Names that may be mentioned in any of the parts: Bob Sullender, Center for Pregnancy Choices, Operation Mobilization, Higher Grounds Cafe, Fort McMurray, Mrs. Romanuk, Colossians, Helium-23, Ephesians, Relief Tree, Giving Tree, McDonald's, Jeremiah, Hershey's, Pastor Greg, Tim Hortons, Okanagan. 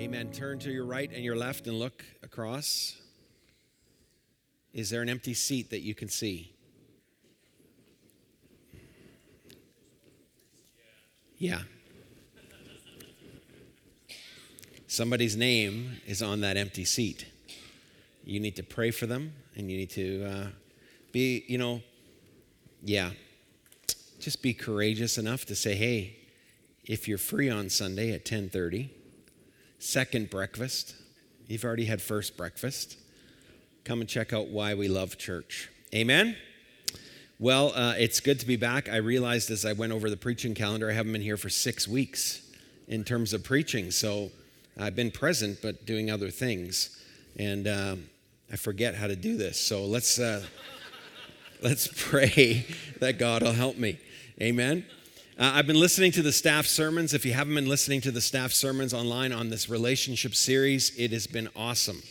Amen. Turn to your right and your left and look across. Is there an empty seat that you can see? Yeah. Somebody's name is on that empty seat. You need to pray for them, and you need to just be courageous enough to say, hey, if you're free on Sunday at 10:30, second breakfast, you've already had first breakfast, come and check out why we love church. Amen? Well, it's good to be back. I realized as I went over the preaching calendar, I haven't been here for 6 weeks in terms of preaching, so I've been present but doing other things, and I forget how to do this, so let's pray that God will help me. Amen? I've been listening to the staff sermons. If you haven't been listening to the staff sermons online on this relationship series, it has been awesome.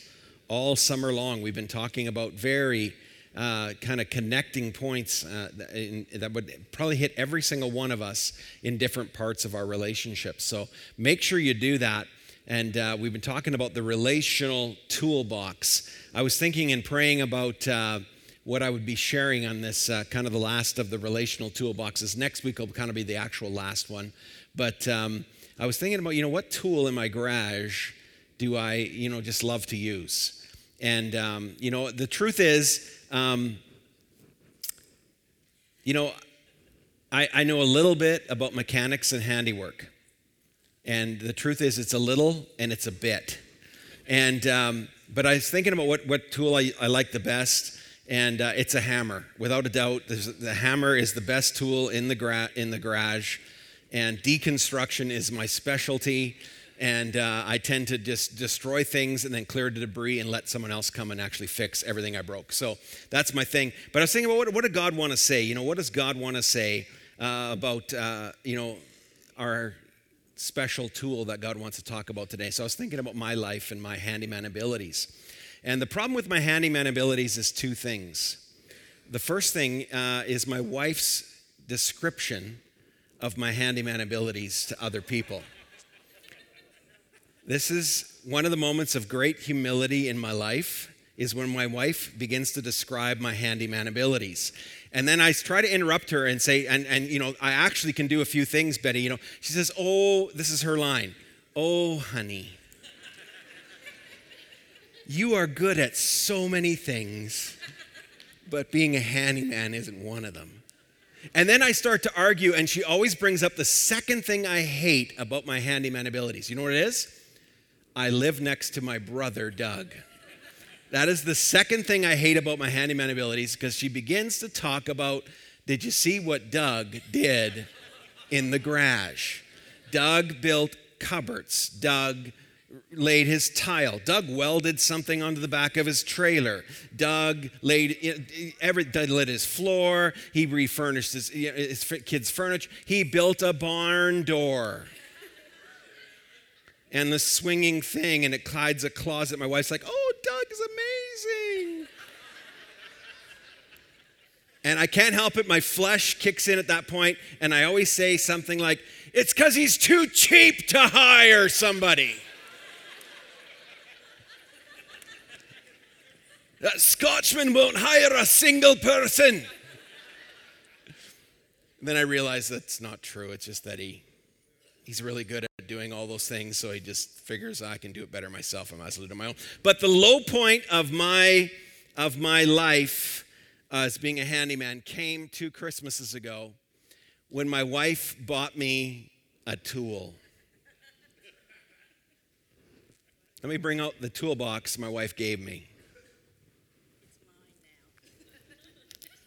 All summer long, we've been talking about very kind of connecting points that would probably hit every single one of us in different parts of our relationships. So make sure you do that. And we've been talking about the relational toolbox. I was thinking and praying about what I would be sharing on this, kind of the last of the relational toolboxes. Next week will kind of be the actual last one. But I was thinking about, what tool in my garage do I, just love to use? And, the truth is, I know a little bit about mechanics and handiwork. And the truth is, it's a little and it's a bit. And, but I was thinking about what tool I like the best. And it's a hammer, without a doubt. The hammer is the best tool in the garage, and deconstruction is my specialty. And I tend to just destroy things and then clear the debris and let someone else come and actually fix everything I broke. So that's my thing. But I was thinking, well, what did God want to say? What does God want to say about our special tool that God wants to talk about today? So I was thinking about my life and my handyman abilities. And the problem with my handyman abilities is two things. The first thing is my wife's description of my handyman abilities to other people. This is one of the moments of great humility in my life, is when my wife begins to describe my handyman abilities. And then I try to interrupt her and say, I actually can do a few things, Betty. She says, oh, this is her line. Oh, honey. You are good at so many things, but being a handyman isn't one of them. And then I start to argue, and she always brings up the second thing I hate about my handyman abilities. You know what it is? I live next to my brother, Doug. That is the second thing I hate about my handyman abilities, because she begins to talk about, did you see what Doug did in the garage? Doug built cupboards. Doug laid his tile. Doug welded something onto the back of his trailer. Doug lit his floor. He refurnished his kids' furniture. He built a barn door. And the swinging thing, and it glides a closet. My wife's like, oh, Doug is amazing. And I can't help it. My flesh kicks in at that point, and I always say something like, it's because he's too cheap to hire somebody. That Scotsman won't hire a single person. Then I realized that's not true. It's just that he's really good at doing all those things, so he just figures I can do it better myself. I might as well do it on my own. But the low point of my life as being a handyman came 2 Christmases ago when my wife bought me a tool. Let me bring out the toolbox my wife gave me.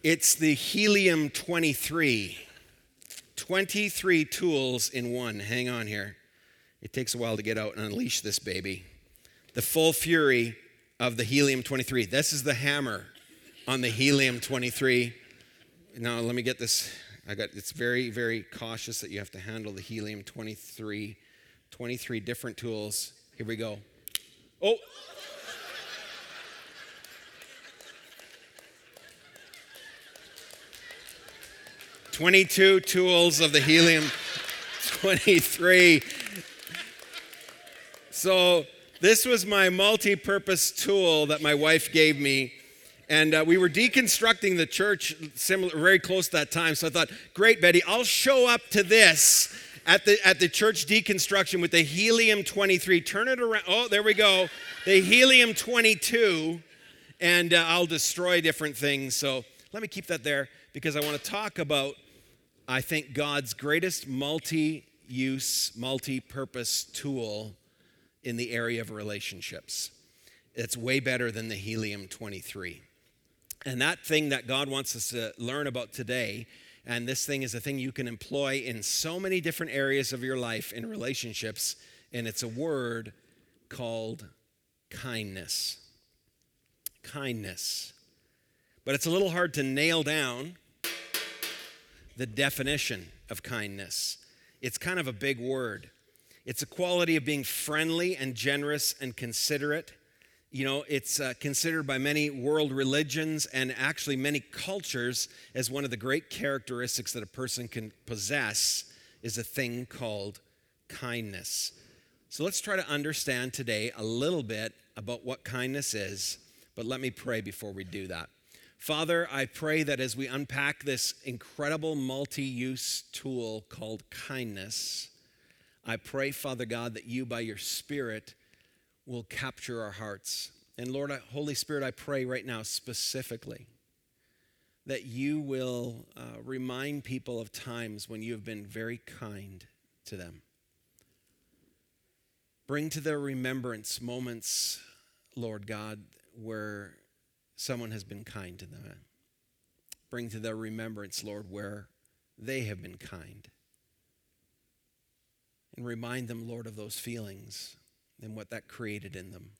It's the Helium-23. 23 tools in one. Hang on here. It takes a while to get out and unleash this baby. The full fury of the Helium-23. This is the hammer on the Helium-23. Now, let me get this. It's very, very cautious that you have to handle the Helium-23. 23 different tools. Here we go. Oh! Twenty-two tools of the Helium-23. So this was my multi-purpose tool that my wife gave me. And we were deconstructing the church very close to that time. So I thought, great, Betty, I'll show up to this at the church deconstruction with the Helium-23. Turn it around. Oh, there we go. The Helium-22. And I'll destroy different things. So let me keep that there because I want to talk about, I think, God's greatest multi-use, multi-purpose tool in the area of relationships. It's way better than the Helium-23. And that thing that God wants us to learn about today, and this thing is a thing you can employ in so many different areas of your life in relationships, and it's a word called kindness. Kindness. But it's a little hard to nail down the definition of kindness. It's kind of a big word. It's a quality of being friendly and generous and considerate. You know, it's considered by many world religions and actually many cultures as one of the great characteristics that a person can possess is a thing called kindness. So let's try to understand today a little bit about what kindness is, but let me pray before we do that. Father, I pray that as we unpack this incredible multi-use tool called kindness, I pray, Father God, that you by your Spirit will capture our hearts. And Lord, Holy Spirit, I pray right now specifically that you will remind people of times when you have been very kind to them. Bring to their remembrance moments, Lord God, where someone has been kind to them. Bring to their remembrance, Lord, where they have been kind. And remind them, Lord, of those feelings and what that created in them.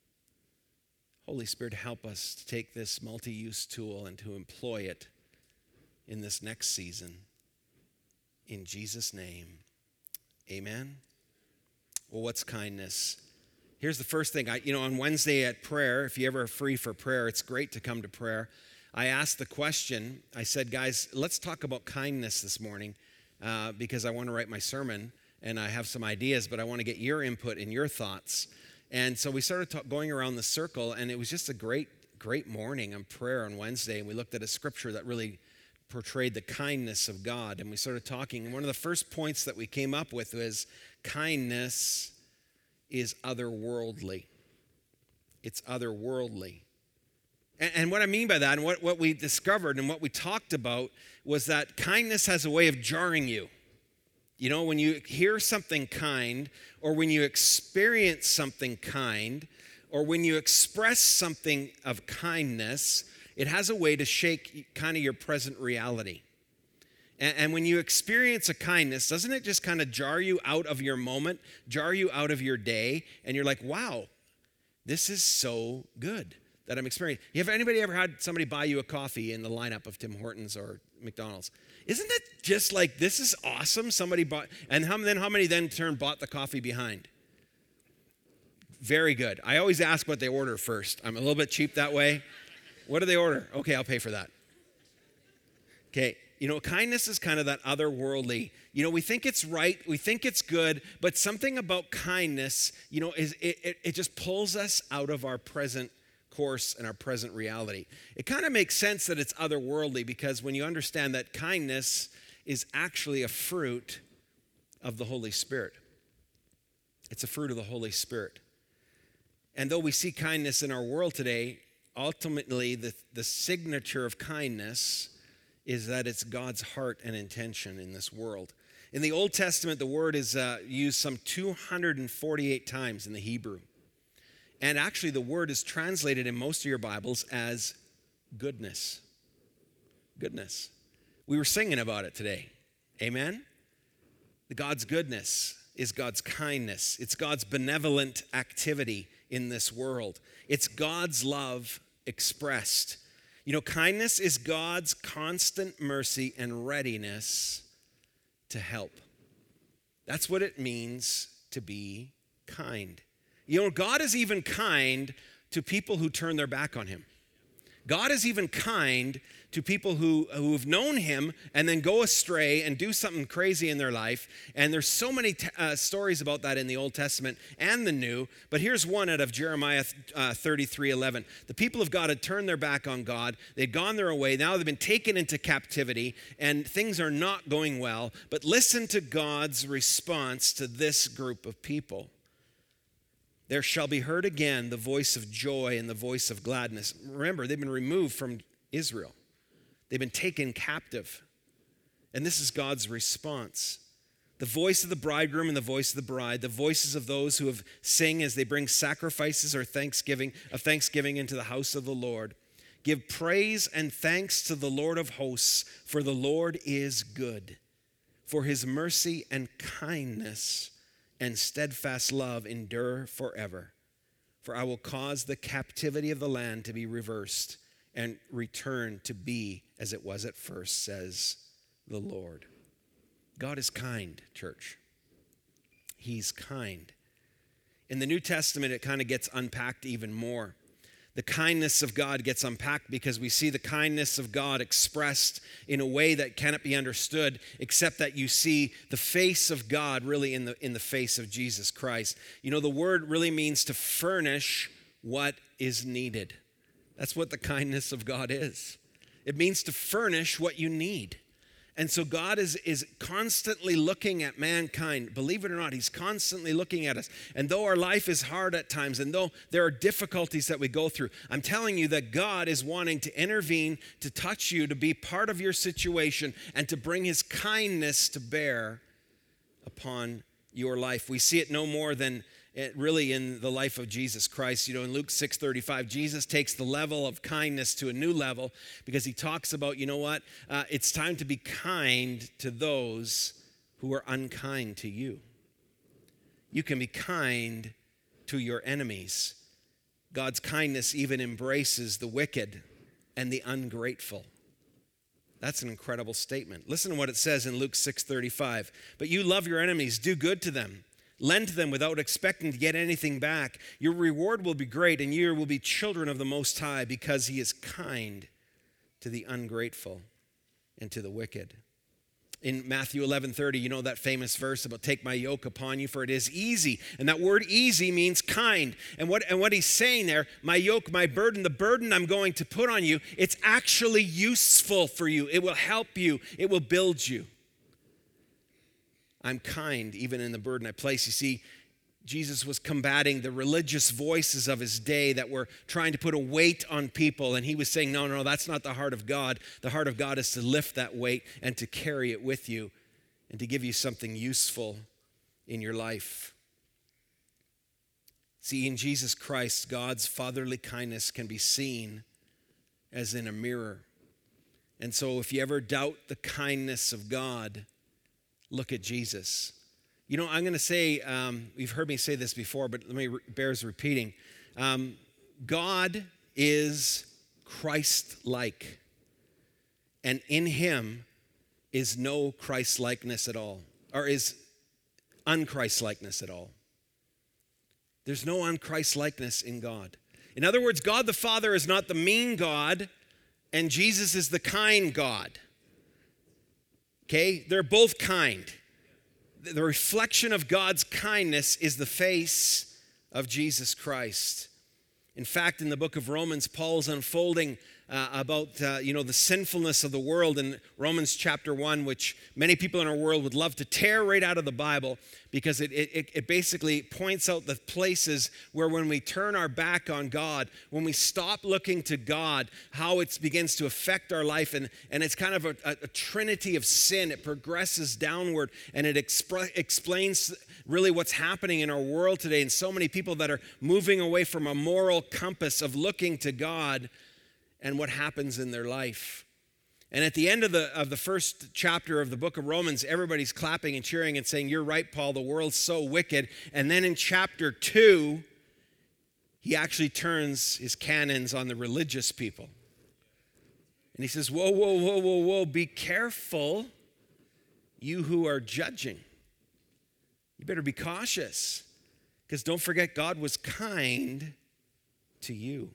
Holy Spirit, help us to take this multi-use tool and to employ it in this next season. In Jesus' name, amen. Well, what's kindness? Here's the first thing. On Wednesday at prayer, if you ever are free for prayer, it's great to come to prayer. I asked the question. I said, guys, let's talk about kindness this morning because I want to write my sermon. And I have some ideas, but I want to get your input and your thoughts. And so we started going around the circle, and it was just a great, great morning on prayer on Wednesday. And we looked at a scripture that really portrayed the kindness of God. And we started talking. And one of the first points that we came up with was kindness is otherworldly. It's otherworldly. And what I mean by that, and what we discovered and what we talked about was that kindness has a way of jarring you. You know, when you hear something kind, or when you experience something kind, or when you express something of kindness, it has a way to shake kind of your present reality. And when you experience a kindness, doesn't it just kind of jar you out of your moment, jar you out of your day, and you're like, wow, this is so good that I'm experiencing. Have anybody ever had somebody buy you a coffee in the lineup of Tim Hortons or McDonald's? Isn't that just like, this is awesome? Somebody bought, and how many bought the coffee behind? Very good. I always ask what they order first. I'm a little bit cheap that way. What do they order? Okay, I'll pay for that. Okay, kindness is kind of that otherworldly. We think it's right, we think it's good, but something about kindness, is it just pulls us out of our present course and our present reality. It kind of makes sense that it's otherworldly because when you understand that kindness is actually a fruit of the Holy Spirit. It's a fruit of the Holy Spirit. And though we see kindness in our world today, ultimately the signature of kindness is that it's God's heart and intention in this world. In the Old Testament, the word is used some 248 times in the Hebrew. And actually, the word is translated in most of your Bibles as goodness. Goodness. We were singing about it today. Amen? God's goodness is God's kindness. It's God's benevolent activity in this world. It's God's love expressed. Kindness is God's constant mercy and readiness to help. That's what it means to be kind. God is even kind to people who turn their back on him. God is even kind to people who have known him and then go astray and do something crazy in their life. And there's so many stories about that in the Old Testament and the New. But here's one out of Jeremiah 33:11. The people of God had turned their back on God. They'd gone their way. Now they've been taken into captivity and things are not going well. But listen to God's response to this group of people. There shall be heard again the voice of joy and the voice of gladness. Remember, they've been removed from Israel. They've been taken captive. And this is God's response. The voice of the bridegroom and the voice of the bride, the voices of those who have sing as they bring sacrifices or thanksgiving into the house of the Lord. Give praise and thanks to the Lord of hosts, for the Lord is good, for his mercy and kindness and steadfast love endure forever. For I will cause the captivity of the land to be reversed and return to be as it was at first, says the Lord. God is kind, church. He's kind. In the New Testament, it kind of gets unpacked even more. The kindness of God gets unpacked because we see the kindness of God expressed in a way that cannot be understood, except that you see the face of God really in the face of Jesus Christ. You know, the word really means to furnish what is needed. That's what the kindness of God is. It means to furnish what you need. And so God is constantly looking at mankind. Believe it or not, he's constantly looking at us. And though our life is hard at times, and though there are difficulties that we go through, I'm telling you that God is wanting to intervene, to touch you, to be part of your situation, and to bring his kindness to bear upon your life. We see it no more than really in the life of Jesus Christ. You know, in Luke 6:35, Jesus takes the level of kindness to a new level because he talks about, you know what, it's time to be kind to those who are unkind to you. You can be kind to your enemies. God's kindness even embraces the wicked and the ungrateful. That's an incredible statement. Listen to what it says in Luke 6:35. But you love your enemies, do good to them. Lend to them without expecting to get anything back. Your reward will be great, and you will be children of the Most High, because he is kind to the ungrateful and to the wicked. In Matthew 11:30, you know that famous verse about take my yoke upon you, for it is easy. And that word easy means kind. And what he's saying there, my yoke, my burden, the burden I'm going to put on you, it's actually useful for you. It will help you. It will build you. I'm kind even in the burden I place. You see, Jesus was combating the religious voices of his day that were trying to put a weight on people. And he was saying, no, that's not the heart of God. The heart of God is to lift that weight and to carry it with you and to give you something useful in your life. See, in Jesus Christ, God's fatherly kindness can be seen as in a mirror. And so if you ever doubt the kindness of God, look at Jesus. You know, I'm going to say, you've heard me say this before, but let me bears repeating. God is Christ-like, and in him is no Christ-likeness at all, or is un-Christ-likeness at all. There's no un-Christ-likeness in God. In other words, God the Father is not the mean God, and Jesus is the kind God. Okay, they're both kind. The reflection of God's kindness is the face of Jesus Christ. In fact, in the book of Romans, Paul's unfolding about the sinfulness of the world in Romans chapter 1, which many people in our world would love to tear right out of the Bible because it basically points out the places where when we turn our back on God, when we stop looking to God, how it begins to affect our life. And it's kind of a trinity of sin. It progresses downward, and it explains really what's happening in our world today, and so many people that are moving away from a moral compass of looking to God and what happens in their life. And at the end of the first chapter of the book of Romans, everybody's clapping and cheering and saying, you're right, Paul, the world's so wicked. And then in chapter 2, he actually turns his cannons on the religious people. And he says, whoa, be careful, you who are judging. You better be cautious, because don't forget, God was kind to you.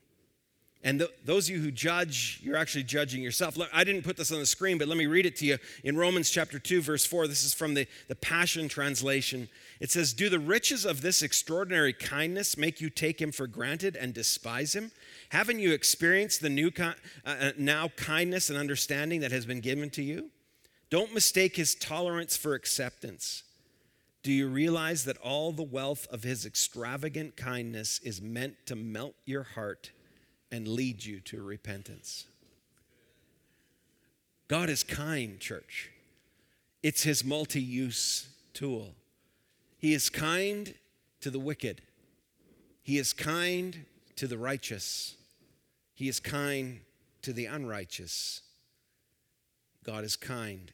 And those of you who judge, you're actually judging yourself. Look, I didn't put this on the screen, but let me read it to you. In Romans chapter 2, verse 4, this is from the Passion Translation. It says, "Do the riches of this extraordinary kindness make you take him for granted and despise him? Haven't you experienced the new now kindness and understanding that has been given to you? Don't mistake his tolerance for acceptance. Do you realize that all the wealth of his extravagant kindness is meant to melt your heart and lead you to repentance?" God is kind, church. It's his multi-use tool. He is kind to the wicked. He is kind to the righteous. He is kind to the unrighteous. God is kind.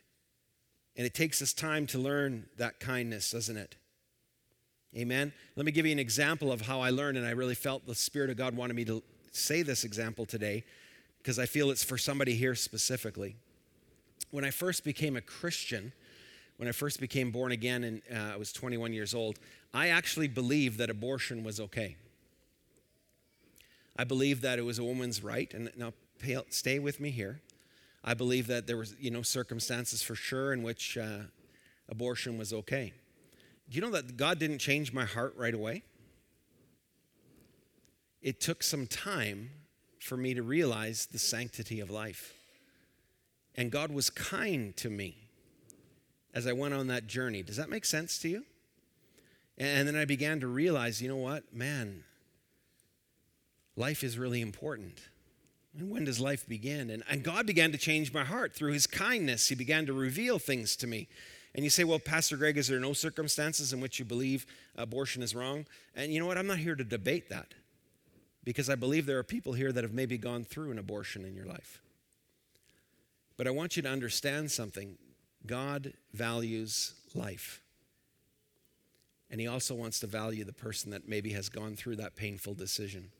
And it takes us time to learn that kindness, doesn't it? Amen? Let me give you an example of how I learned, and I really felt the Spirit of God wanted me to say this example today because I feel it's for somebody here specifically. When I first became a Christian, when I first became born again and I was 21 years old, I actually believed that abortion was okay. I believed that it was a woman's right. And now stay with me here. I believed that there was, circumstances for sure in which abortion was okay. Do you know that God didn't change my heart right away? It took some time for me to realize the sanctity of life. And God was kind to me as I went on that journey. Does that make sense to you? And then I began to realize, you know what? Man, life is really important. And when does life begin? And God began to change my heart through his kindness. He began to reveal things to me. And you say, well, Pastor Greg, is there no circumstances in which you believe abortion is wrong? And you know what? I'm not here to debate that. Because I believe there are people here that have maybe gone through an abortion in your life. But I want you to understand something. God values life. And he also wants to value the person that maybe has gone through that painful decision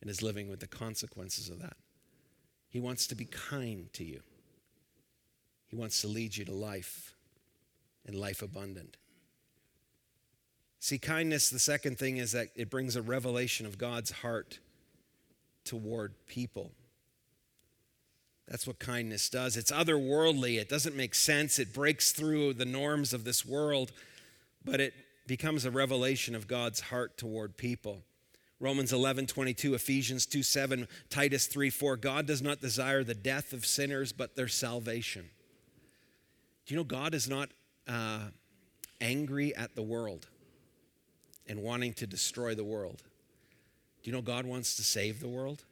and is living with the consequences of that. He wants to be kind to you. He wants to lead you to life and life abundant. See, kindness, the second thing is that it brings a revelation of God's heart toward people. That's what kindness does. It's otherworldly. It doesn't make sense. It breaks through the norms of this world, but it becomes a revelation of God's heart toward people. Romans 11:22, Ephesians 2:7, Titus 3:4, God does not desire the death of sinners, but their salvation. Do you know God is not angry at the world and wanting to destroy the world? Do you know God wants to save the world?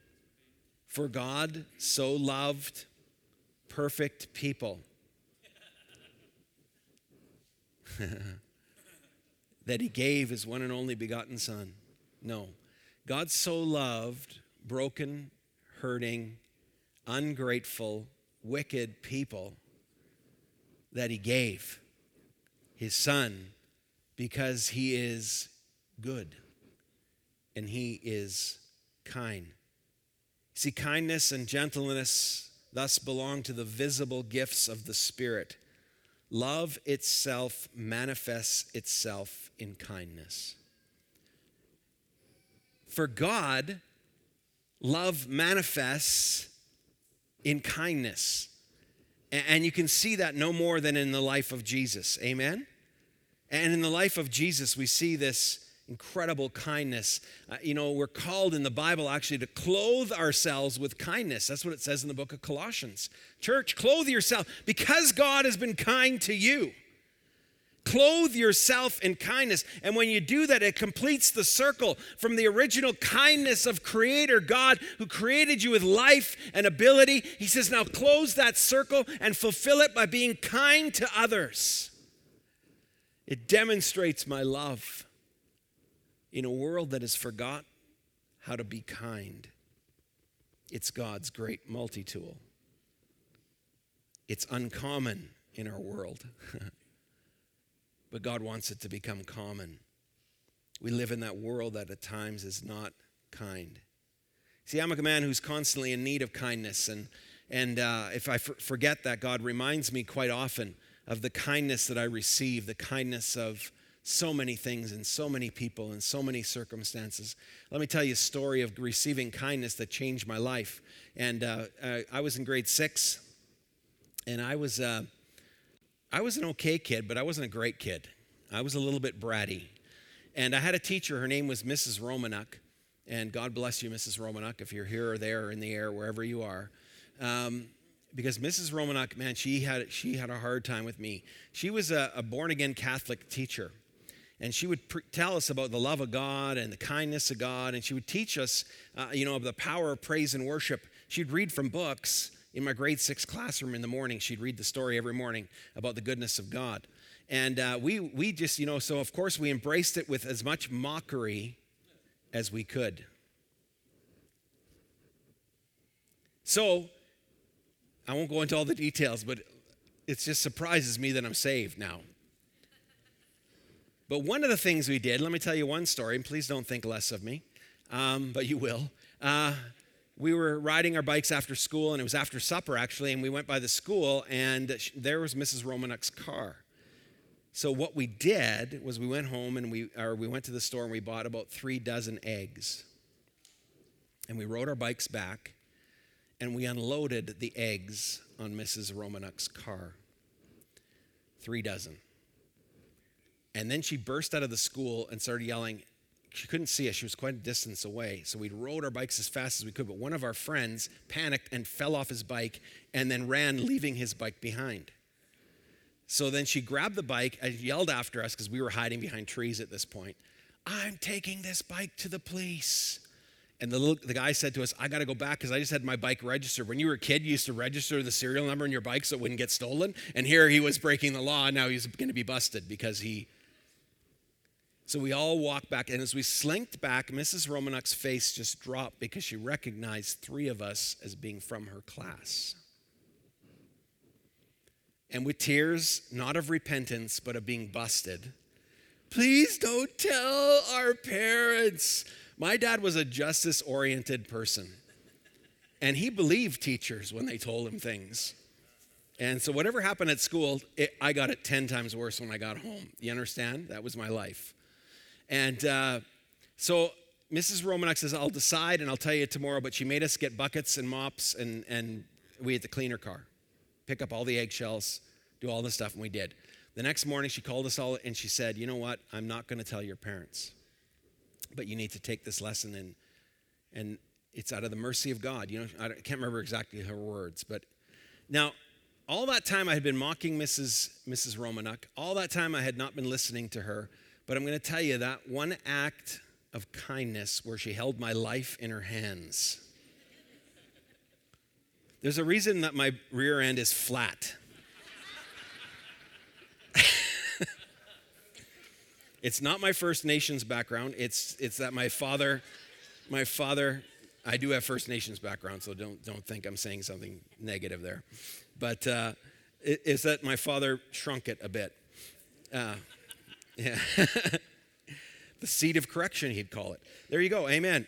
For God so loved perfect people that he gave his one and only begotten son. No. God so loved broken, hurting, ungrateful, wicked people that he gave his son because he is good and he is kind. See, kindness and gentleness thus belong to the visible gifts of the Spirit. Love itself manifests itself in kindness. For God, love manifests in kindness. And you can see that no more than in the life of Jesus. Amen? And in the life of Jesus, we see this incredible kindness. We're called in the Bible actually to clothe ourselves with kindness. That's what it says in the book of Colossians. Church, clothe yourself because God has been kind to you. Clothe yourself in kindness. And when you do that, it completes the circle from the original kindness of Creator God who created you with life and ability. He says, now close that circle and fulfill it by being kind to others. It demonstrates my love. In a world that has forgot how to be kind, it's God's great multi-tool. It's uncommon in our world, but God wants it to become common. We live in that world that at times is not kind. See, I'm a man who's constantly in need of kindness, and if I forget that, God reminds me quite often of the kindness that I receive, the kindness of so many things and so many people and so many circumstances. Let me tell you a story of receiving kindness that changed my life. And I was in grade 6, and I was an okay kid, but I wasn't a great kid. I was a little bit bratty. And I had a teacher, her name was Mrs. Romanuk, and God bless you, Mrs. Romanuk, if you're here or there or in the air, wherever you are. Because Mrs. Romanuk, man, she had a hard time with me. She was a born-again Catholic teacher, and she would tell us about the love of God and the kindness of God, and she would teach us, of the power of praise and worship. She'd read from books in my grade 6 classroom in the morning. She'd read the story every morning about the goodness of God. And we just, so of course we embraced it with as much mockery as we could. So, I won't go into all the details, but it just surprises me that I'm saved now. But one of the things we did, let me tell you one story, and please don't think less of me, but you will. We were riding our bikes after school, and it was after supper, actually, and we went by the school, and there was Mrs. Romanuk's car. So what we did was we went home, and we went to the store, and we bought about 36 eggs. And we rode our bikes back, and we unloaded the eggs on Mrs. Romanuk's car. 36. And then she burst out of the school and started yelling. She couldn't see us. She was quite a distance away. So we rode our bikes as fast as we could. But one of our friends panicked and fell off his bike and then ran, leaving his bike behind. So then she grabbed the bike and yelled after us, because we were hiding behind trees at this point, "I'm taking this bike to the police." And the guy said to us, "I got to go back because I just had my bike registered." When you were a kid, you used to register the serial number on your bike so it wouldn't get stolen. And here he was breaking the law. Now he's going to be busted because he... So we all walked back. And as we slinked back, Mrs. Romanuk's face just dropped because she recognized 3 of us as being from her class. And with tears, not of repentance, but of being busted, "Please don't tell our parents." My dad was a justice-oriented person, and he believed teachers when they told him things. And so whatever happened at school, I got it 10 times worse when I got home. You understand? That was my life. And so Mrs. Romanuk says, "I'll decide, and I'll tell you tomorrow," but she made us get buckets and mops, and we had to clean her car, pick up all the eggshells, do all this stuff, and we did. The next morning, she called us all, and she said, "You know what? I'm not going to tell your parents. But you need to take this lesson, and it's out of the mercy of God." I can't remember exactly her words, but now all that time I had been mocking Mrs. Romanuk. All that time I had not been listening to her, but I'm going to tell you that one act of kindness where she held my life in her hands. There's a reason that my rear end is flat. It's not my First Nations background. It's that my father, I do have First Nations background, so don't think I'm saying something negative there. But it's that my father shrunk it a bit. Yeah, the seed of correction, he'd call it. There you go. Amen.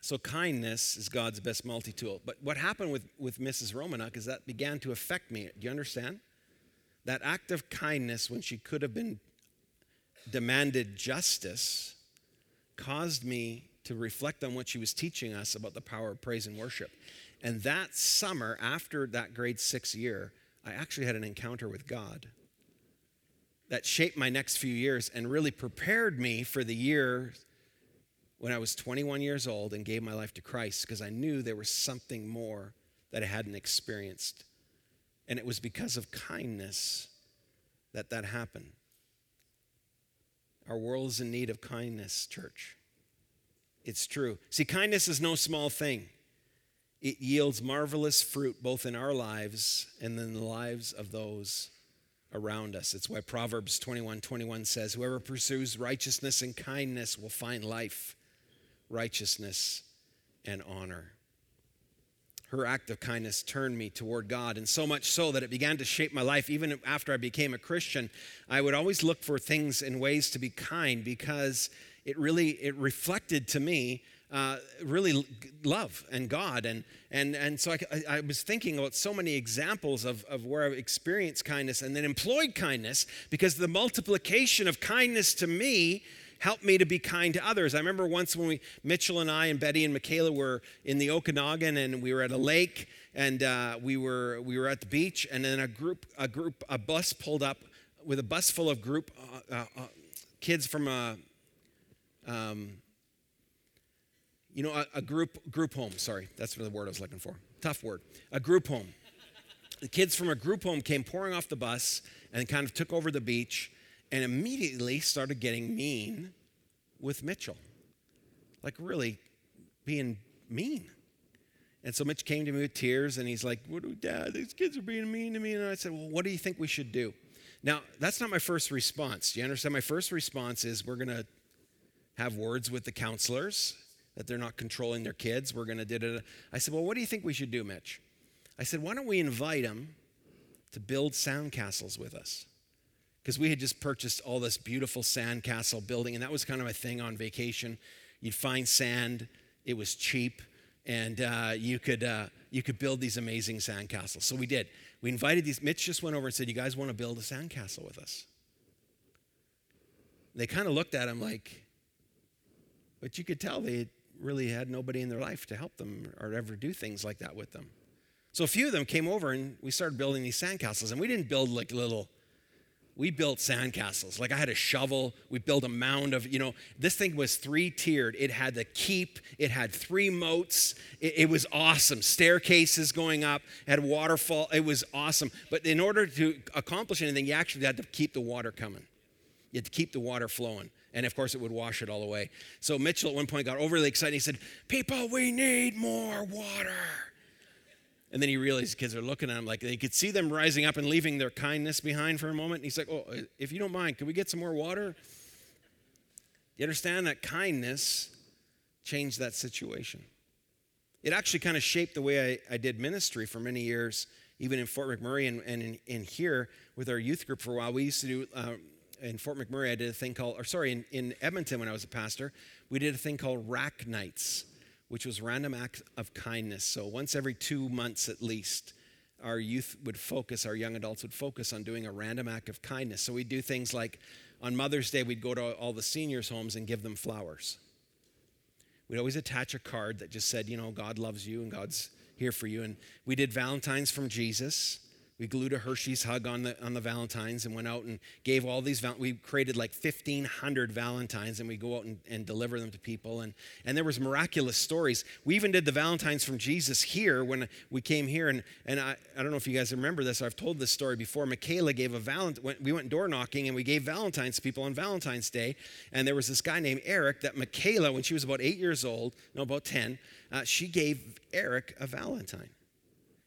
So kindness is God's best multi-tool. But what happened with Mrs. Romanuk is that began to affect me. Do you understand? That act of kindness when she could have been demanded justice caused me to reflect on what she was teaching us about the power of praise and worship. And that summer, after that grade 6 year, I actually had an encounter with God that shaped my next few years and really prepared me for the year when I was 21 years old and gave my life to Christ, because I knew there was something more that I hadn't experienced. And it was because of kindness that happened. Our world is in need of kindness, church. It's true. See, kindness is no small thing. It yields marvelous fruit both in our lives and in the lives of those around us. It's why Proverbs 21:21 says, "Whoever pursues righteousness and kindness will find life, righteousness, and honor." Her act of kindness turned me toward God, and so much so that it began to shape my life. Even after I became a Christian, I would always look for things and ways to be kind, because it reflected to me really love and God. And so I was thinking about so many examples of where I've experienced kindness and then employed kindness, because the multiplication of kindness to me helped me to be kind to others. I remember once when Mitchell and I and Betty and Michaela were in the Okanagan, and we were at a lake, and we were at the beach, and then a bus pulled up with a bus full of kids from a group home. Sorry, that's the word I was looking for. Tough word. A group home. The kids from a group home came pouring off the bus and kind of took over the beach, and immediately started getting mean with Mitchell. Like, really being mean. And so Mitch came to me with tears, and he's like, Dad, these kids are being mean to me. And I said, well, what do you think we should do? Now, that's not my first response. Do you understand? My first response is, we're going to have words with the counselors that they're not controlling their kids. We're going to da-da-da. I said, well, what do you think we should do, Mitch? I said, why don't we invite them to build sound castles with us? Because we had just purchased all this beautiful sand castle building, and that was kind of a thing on vacation. You'd find sand, it was cheap, and you could build these amazing sand castles. So we did. We invited these. Mitch just went over and said, you guys want to build a sand castle with us? They kind of looked at him like, but you could tell they really had nobody in their life to help them or ever do things like that with them. So a few of them came over, and we started building these sand castles, and we didn't build like little... We built sandcastles. Like, I had a shovel. We built a mound of, this thing was 3-tiered. It had the keep. It had 3 moats. It was awesome. Staircases going up. It had a waterfall. It was awesome. But in order to accomplish anything, you actually had to keep the water coming. You had to keep the water flowing. And, of course, it would wash it all away. So Mitchell at one point got overly excited. He said, people, we need more water. And then he realized the kids are looking at him like they could see them rising up and leaving their kindness behind for a moment. And he's like, oh, if you don't mind, can we get some more water? You understand that kindness changed that situation. It actually kind of shaped the way I did ministry for many years, even in Fort McMurray and in here with our youth group for a while. We used to do, in Fort McMurray, I did a thing called, in Edmonton when I was a pastor, we did a thing called Rack Nights, which was random acts of kindness. So once every 2 months at least, our young adults would focus on doing a random act of kindness. So we'd do things like, on Mother's Day, we'd go to all the seniors' homes and give them flowers. We'd always attach a card that just said, God loves you and God's here for you. And we did Valentines from Jesus. We glued a Hershey's hug on the Valentines and went out and gave all these. We created like 1,500 Valentines, and we go out and deliver them to people. And there was miraculous stories. We even did the Valentines from Jesus here when we came here. And I don't know if you guys remember this. I've told this story before. Michaela gave a Valentine. We went door knocking, and we gave Valentines to people on Valentine's Day. And there was this guy named Eric that Michaela, when she was about 8 years old, no, about 10, she gave Eric a Valentine.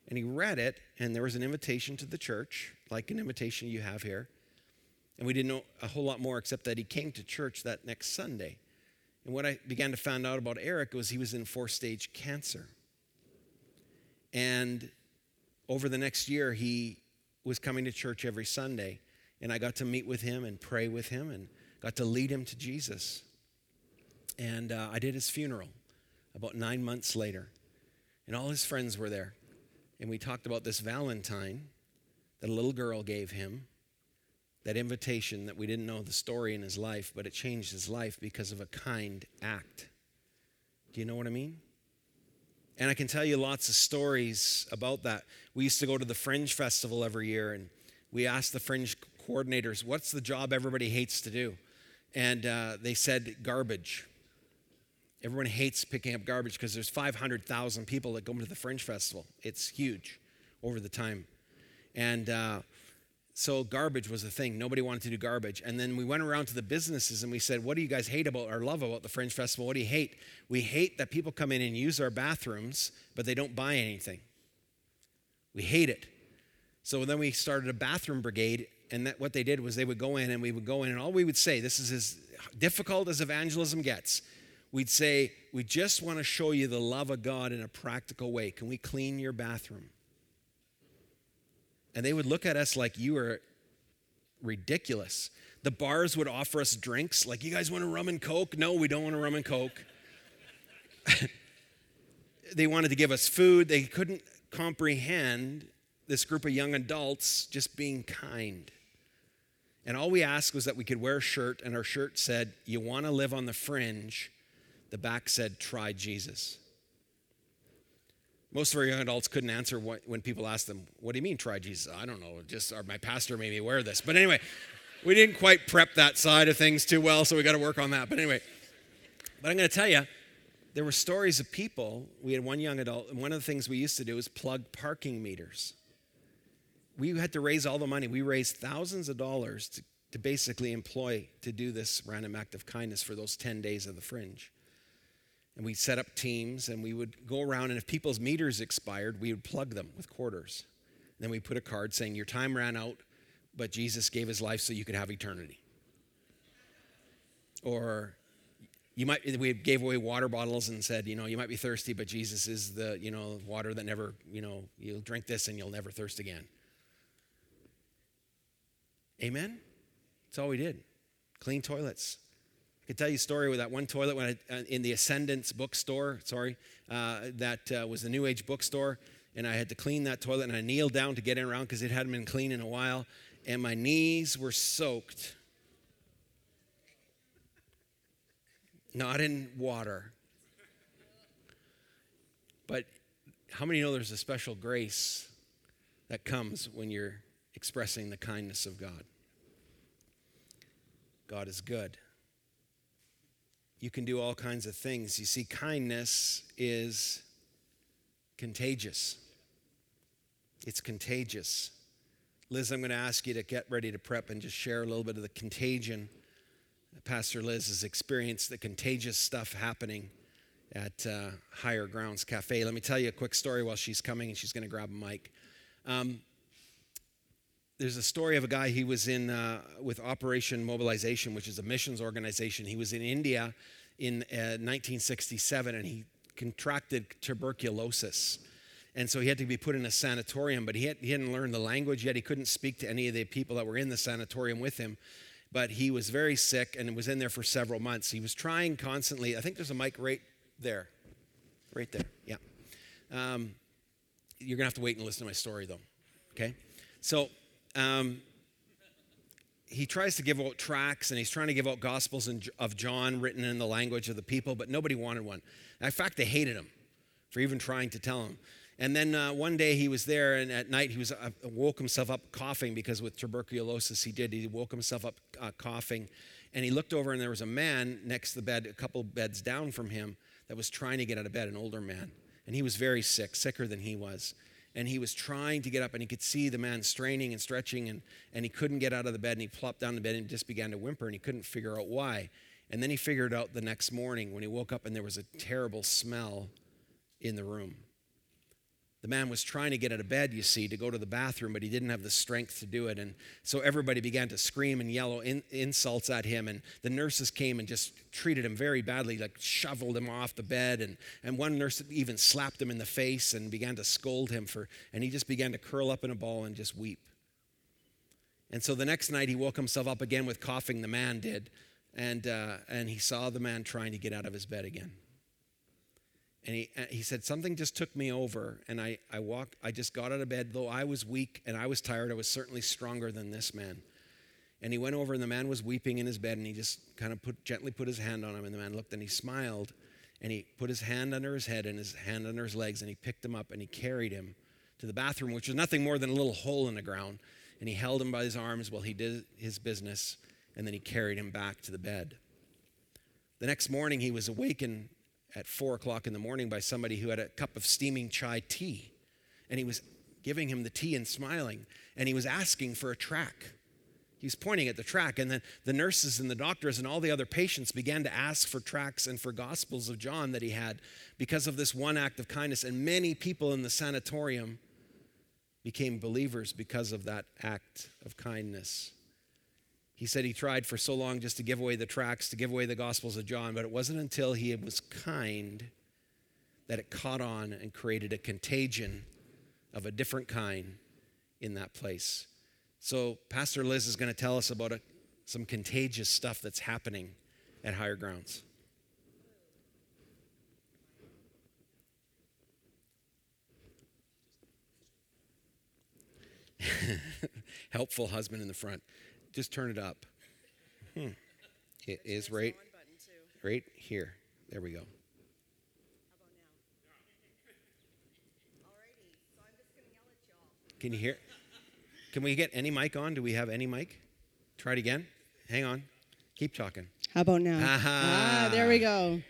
And he read it, and there was an invitation to the church, like an invitation you have here. And we didn't know a whole lot more except that he came to church that next Sunday. And what I began to find out about Eric was he was in 4-stage cancer. And over the next year, he was coming to church every Sunday. And I got to meet with him and pray with him and got to lead him to Jesus. And I did his funeral about 9 months later. And all his friends were there. And we talked about this Valentine that a little girl gave him, that invitation that we didn't know the story in his life, but it changed his life because of a kind act. Do you know what I mean? And I can tell you lots of stories about that. We used to go to the Fringe Festival every year, and we asked the Fringe coordinators, what's the job everybody hates to do? And they said garbage. Everyone hates picking up garbage because there's 500,000 people that go to the Fringe Festival. It's huge over the time. And so garbage was the thing. Nobody wanted to do garbage. And then we went around to the businesses and we said, what do you guys hate about or love about the Fringe Festival? What do you hate? We hate that people come in and use our bathrooms, but they don't buy anything. We hate it. So then we started a bathroom brigade. And that what they did was they would go in and we would go in. And all we would say, this is as difficult as evangelism gets, we'd say, we just want to show you the love of God in a practical way. Can we clean your bathroom? And they would look at us like, you are ridiculous. The bars would offer us drinks, like, you guys want a rum and Coke? No, we don't want a rum and Coke. They wanted to give us food. They couldn't comprehend this group of young adults just being kind. And all we asked was that we could wear a shirt, and our shirt said, "You want to live on the fringe?" The back said, "Try Jesus." Most of our young adults couldn't answer when people asked them, "What do you mean, try Jesus?" I don't know, just my pastor made me wear this. But anyway, we didn't quite prep that side of things too well, so we got to work on that. But anyway, but I'm going to tell you, there were stories of people. We had one young adult, and one of the things we used to do was plug parking meters. We had to raise all the money. We raised thousands of dollars to basically employ to do this random act of kindness for those 10 days of the fringe. And we'd set up teams, and we would go around, and if people's meters expired, we would plug them with quarters. And then we put a card saying, "Your time ran out, but Jesus gave his life so you could have eternity." Or we gave away water bottles and said, "You might be thirsty, but Jesus is the, water that never, you'll drink this and you'll never thirst again." Amen? That's all we did. Clean toilets. I could tell you a story with that one toilet in the Ascendance bookstore, that was the New Age bookstore, and I had to clean that toilet, and I kneeled down to get in around because it hadn't been clean in a while, and my knees were soaked. Not in water. But how many know there's a special grace that comes when you're expressing the kindness of God? God is good. You can do all kinds of things. You see, kindness is contagious. It's contagious. Liz, I'm going to ask you to get ready to prep and just share a little bit of the contagion. Pastor Liz has experienced the contagious stuff happening at Higher Grounds Cafe. Let me tell you a quick story while she's coming, and she's going to grab a mic. There's a story of a guy. He was in with Operation Mobilization, which is a missions organization. He was in India in 1967, and he contracted tuberculosis. And so he had to be put in a sanatorium, but he hadn't learned the language yet. He couldn't speak to any of the people that were in the sanatorium with him, but he was very sick and was in there for several months. He was trying constantly. I think there's a mic right there, yeah. You're going to have to wait and listen to my story, though, okay? So he tries to give out tracts, and he's trying to give out Gospels of John written in the language of the people, but nobody wanted one. In fact, they hated him for even trying to tell him. And then one day he was there, and at night he was woke himself up coughing, because with tuberculosis he woke himself up coughing, and he looked over, and there was a man next to the bed, a couple beds down from him, that was trying to get out of bed, an older man, and he was very sick, sicker than he was. And he was trying to get up, and he could see the man straining and stretching, and he couldn't get out of the bed, and he plopped down the bed and just began to whimper, and he couldn't figure out why. And then he figured out the next morning when he woke up, and there was a terrible smell in the room. The man was trying to get out of bed, you see, to go to the bathroom, but he didn't have the strength to do it. And so everybody began to scream and yell insults at him. And the nurses came and just treated him very badly, like shoveled him off the bed. And one nurse even slapped him in the face and began to scold him. And he just began to curl up in a ball and just weep. And so the next night he woke himself up again with coughing, the man did. And he saw the man trying to get out of his bed again. And he said, "Something just took me over, and I just got out of bed. Though I was weak and I was tired, I was certainly stronger than this man." And he went over, and the man was weeping in his bed, and he just kind of gently put his hand on him, and the man looked, and he smiled, and he put his hand under his head and his hand under his legs, and he picked him up, and he carried him to the bathroom, which was nothing more than a little hole in the ground, and he held him by his arms while he did his business, and then he carried him back to the bed. The next morning he was awakened at 4:00 in the morning by somebody who had a cup of steaming chai tea. And he was giving him the tea and smiling. And he was asking for a tract. He was pointing at the tract. And then the nurses and the doctors and all the other patients began to ask for tracts and for Gospels of John that he had because of this one act of kindness. And many people in the sanatorium became believers because of that act of kindness. He said he tried for so long just to give away the tracts, to give away the Gospels of John, but it wasn't until he was kind that it caught on and created a contagion of a different kind in that place. So Pastor Liz is going to tell us about some contagious stuff that's happening at Higher Grounds. helpful husband in the front. Just turn it up. It is right here. There we go. Can you hear? Can we get any mic on? Do we have any mic? Try it again. Hang on. Keep talking. How about now? Ah, there we go.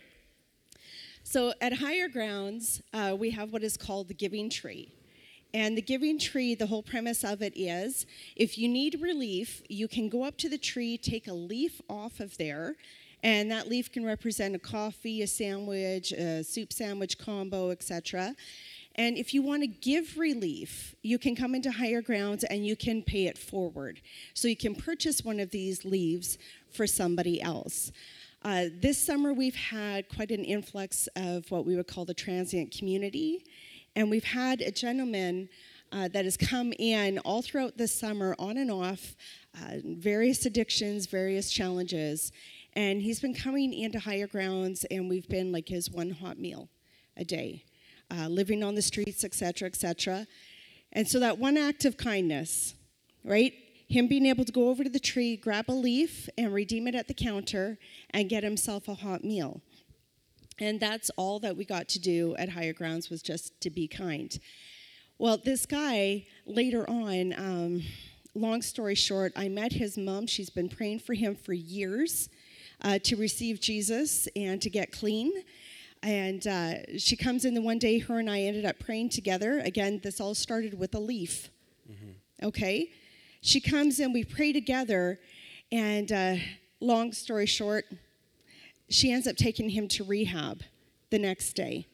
So at Higher Grounds, we have what is called the Giving Tree. And the Giving Tree, the whole premise of it is, if you need relief, you can go up to the tree, take a leaf off of there, and that leaf can represent a coffee, a sandwich, a soup sandwich combo, etc. And if you want to give relief, you can come into Higher Grounds and you can pay it forward. So you can purchase one of these leaves for somebody else. This summer we've had quite an influx of what we would call the transient community. And we've had a gentleman that has come in all throughout the summer, on and off, various addictions, various challenges. And he's been coming into Higher Grounds and we've been like his one hot meal a day. Living on the streets, et cetera, et cetera. And so that one act of kindness, right? Him being able to go over to the tree, grab a leaf, and redeem it at the counter, and get himself a hot meal. And that's all that we got to do at Higher Grounds was just to be kind. Well, this guy, later on, long story short, I met his mom. She's been praying for him for years to receive Jesus and to get clean. And she comes in the one day, her and I ended up praying together. Again, this all started with a leaf, okay? She comes in, we pray together, and long story short, she ends up taking him to rehab the next day.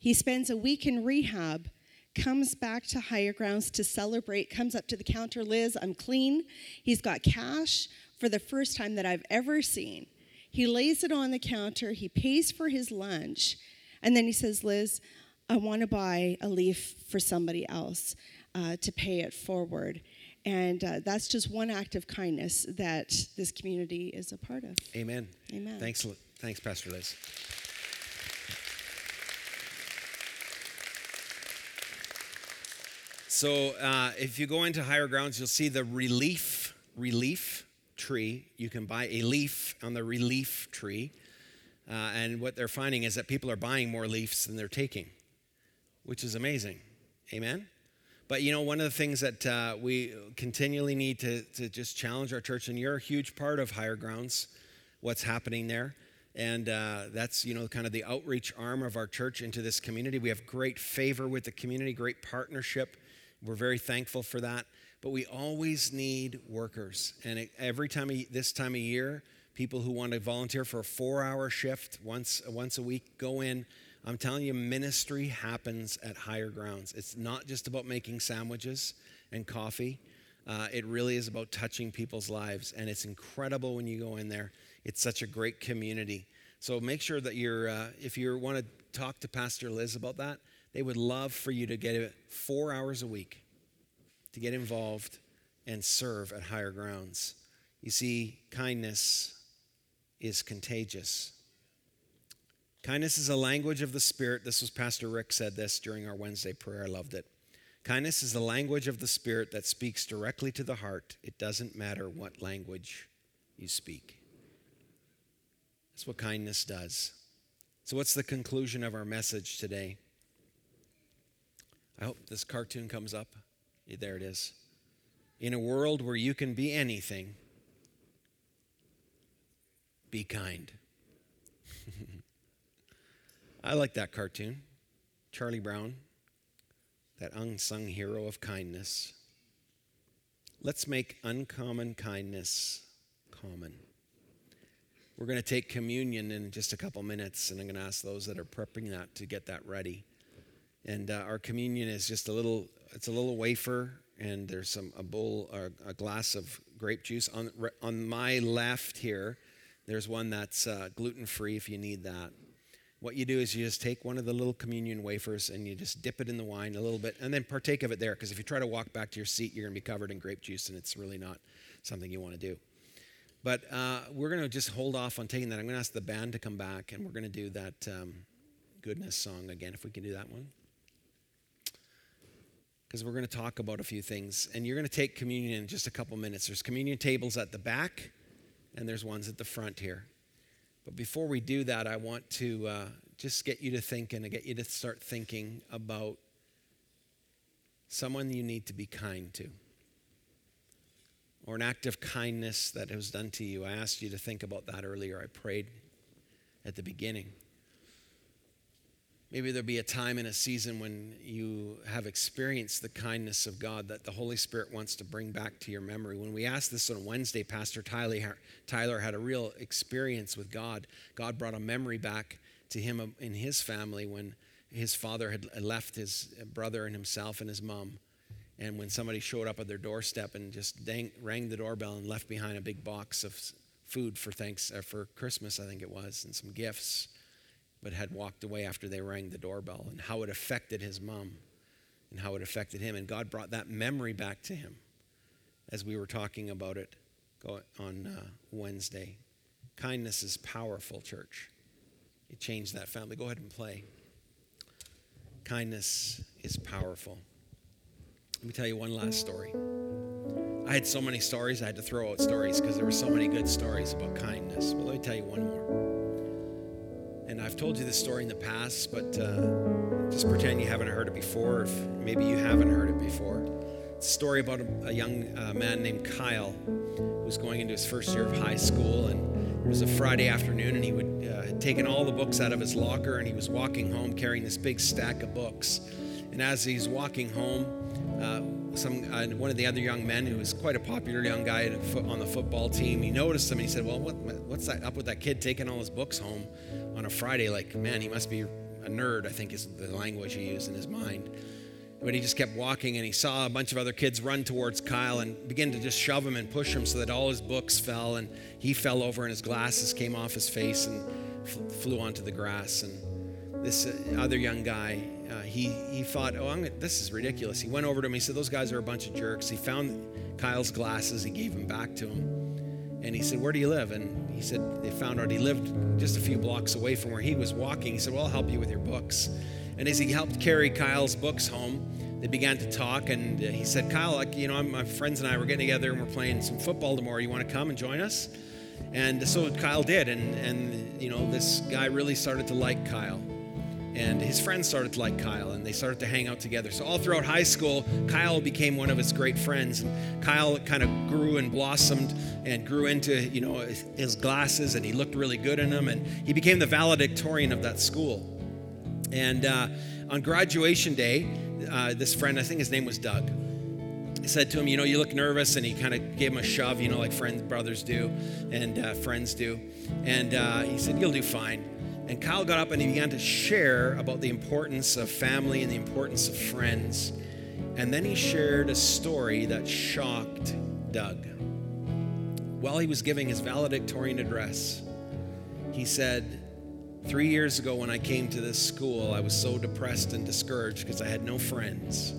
He spends a week in rehab, comes back to Higher Grounds to celebrate, comes up to the counter, Liz, I'm clean. He's got cash for the first time that I've ever seen. He lays it on the counter, he pays for his lunch, and then he says, Liz, I want to buy a leaf for somebody else to pay it forward. And that's just one act of kindness that this community is a part of. Amen. Amen. Thanks, Pastor Liz. So if you go into Higher Grounds, you'll see the relief tree. You can buy a leaf on the Relief Tree. And what they're finding is that people are buying more leaves than they're taking, which is amazing. Amen? But, you know, one of the things that we continually need to just challenge our church, and you're a huge part of Higher Grounds, what's happening there. And that's, you know, kind of the outreach arm of our church into this community. We have great favor with the community, great partnership. We're very thankful for that. But we always need workers. And every time this time of year, people who want to volunteer for a 4-hour shift once a week go in. I'm telling you, ministry happens at Higher Grounds. It's not just about making sandwiches and coffee. It really is about touching people's lives. And it's incredible when you go in there. It's such a great community. So make sure that if you want to talk to Pastor Liz about that, they would love for you to get it 4 hours a week. To get involved and serve at Higher Grounds. You see, kindness is contagious. Kindness is a language of the Spirit. This was Pastor Rick said this during our Wednesday prayer. I loved it. Kindness is the language of the Spirit that speaks directly to the heart. It doesn't matter what language you speak. That's what kindness does. So what's the conclusion of our message today? I hope this cartoon comes up. There it is. In a world where you can be anything, be kind. I like that cartoon. Charlie Brown, that unsung hero of kindness. Let's make uncommon kindness common. We're going to take communion in just a couple minutes, and I'm going to ask those that are prepping that to get that ready. And our communion is just it's a little wafer, and there's a bowl or a glass of grape juice. On my left here, there's one that's gluten-free if you need that. What you do is you just take one of the little communion wafers and you just dip it in the wine a little bit and then partake of it there, because if you try to walk back to your seat, you're going to be covered in grape juice, and it's really not something you want to do. But we're going to just hold off on taking that. I'm going to ask the band to come back, and we're going to do that goodness song again, if we can do that one. because we're going to talk about a few things. And you're going to take communion in just a couple minutes. There's communion tables at the back, and there's ones at the front here. But before we do that, I want to just get you to thinking and get you to start thinking about someone you need to be kind to, or an act of kindness that was done to you. I asked you to think about that earlier. I prayed at the beginning. Maybe there'll be a time in a season when you have experienced the kindness of God that the Holy Spirit wants to bring back to your memory. When we asked this on Wednesday, Pastor Tyler had a real experience with God. God brought a memory back to him in his family when his father had left his brother and himself and his mom. And when somebody showed up at their doorstep and just rang the doorbell and left behind a big box of food for Christmas, I think it was, and some gifts, but had walked away after they rang the doorbell, and how it affected his mom and how it affected him. And God brought that memory back to him as we were talking about it on Wednesday. Kindness is powerful, church. It changed that family. Go ahead and play. Kindness is powerful. Let me tell you one last story. I had so many stories, I had to throw out stories because there were so many good stories about kindness. But let me tell you one more. And I've told you this story in the past, but just pretend you haven't heard it before, or maybe you haven't heard it before. It's a story about a young man named Kyle who was going into his first year of high school, and it was a Friday afternoon, and he had taken all the books out of his locker, and he was walking home carrying this big stack of books. And as he's walking home, one of the other young men, who was quite a popular young guy on the football team, he noticed him and he said, well, what's that up with that kid taking all his books home on a Friday? Like, man, he must be a nerd, I think is the language he used in his mind. But he just kept walking, and he saw a bunch of other kids run towards Kyle and begin to just shove him and push him so that all his books fell, and he fell over and his glasses came off his face and flew onto the grass. And this other young guy, he thought, this is ridiculous. He went over to him. He said, those guys are a bunch of jerks. He found Kyle's glasses. He gave them back to him. And he said, where do you live? And he said, they found out he lived just a few blocks away from where he was walking. He said, well, I'll help you with your books. And as he helped carry Kyle's books home, they began to talk. And he said, Kyle, my friends and I were getting together and we're playing some football tomorrow. You want to come and join us? And so Kyle did. And this guy really started to like Kyle. And his friends started to like Kyle, and they started to hang out together. So all throughout high school, Kyle became one of his great friends. And Kyle kind of grew and blossomed and grew into, his glasses, and he looked really good in them. And he became the valedictorian of that school. And on graduation day, this friend, I think his name was Doug, said to him, you look nervous, and he kind of gave him a shove, like brothers do and friends do. And he said, you'll do fine. And Kyle got up and he began to share about the importance of family and the importance of friends. And then he shared a story that shocked Doug. While he was giving his valedictorian address, he said, 3 years ago when I came to this school, I was so depressed and discouraged because I had no friends.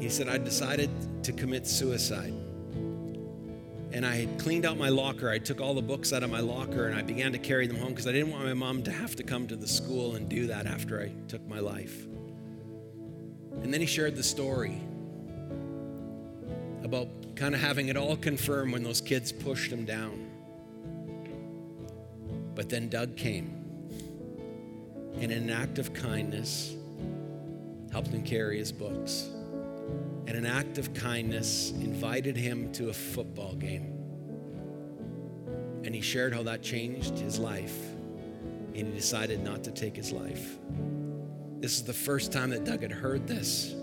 He said, I decided to commit suicide. And I had cleaned out my locker. I took all the books out of my locker and I began to carry them home because I didn't want my mom to have to come to the school and do that after I took my life. And then he shared the story about kind of having it all confirmed when those kids pushed him down. But then Doug came and in an act of kindness helped him carry his books. And an act of kindness invited him to a football game. And he shared how that changed his life. And he decided not to take his life. This is the first time that Doug had heard this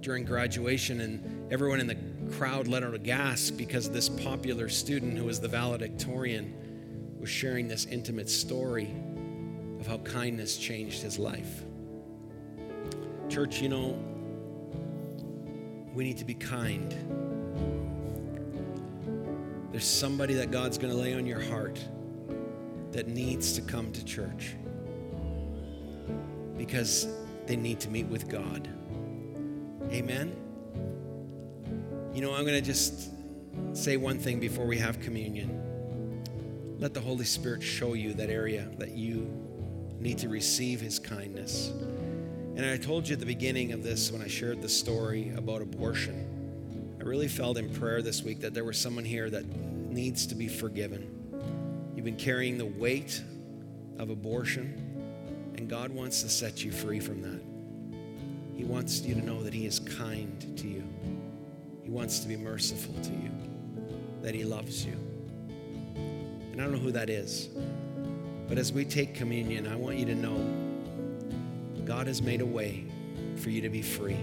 during graduation, and everyone in the crowd let out a gasp because this popular student who was the valedictorian was sharing this intimate story of how kindness changed his life. Church, we need to be kind. There's somebody that God's going to lay on your heart that needs to come to church because they need to meet with God. Amen? I'm going to just say one thing before we have communion. Let the Holy Spirit show you that area that you need to receive his kindness. And I told you at the beginning of this, when I shared the story about abortion, I really felt in prayer this week that there was someone here that needs to be forgiven. You've been carrying the weight of abortion, and God wants to set you free from that. He wants you to know that He is kind to you. He wants to be merciful to you, that He loves you. And I don't know who that is, but as we take communion, I want you to know God has made a way for you to be free.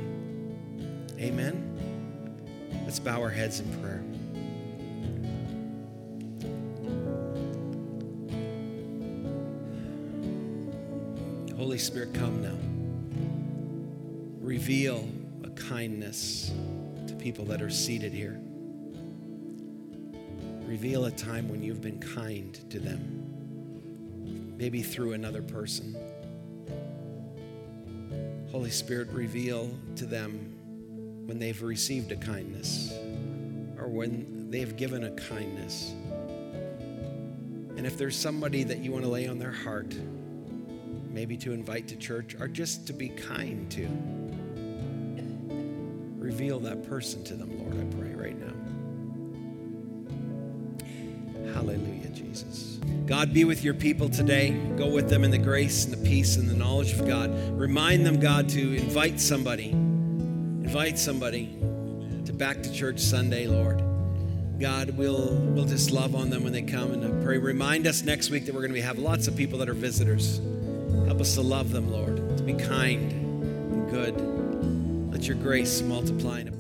Amen? Let's bow our heads in prayer. Holy Spirit, come now. Reveal a kindness to people that are seated here. Reveal a time when you've been kind to them, maybe through another person. Holy Spirit, reveal to them when they've received a kindness or when they've given a kindness. And if there's somebody that you want to lay on their heart, maybe to invite to church or just to be kind to, reveal that person to them, Lord, I pray right now. Hallelujah, Jesus. God, be with your people today. Go with them in the grace and the peace and the knowledge of God. Remind them, God, to invite somebody to back to church Sunday, Lord. God, we'll just love on them when they come, and I pray. Remind us next week that we're going to have lots of people that are visitors. Help us to love them, Lord, to be kind and good. Let your grace multiply.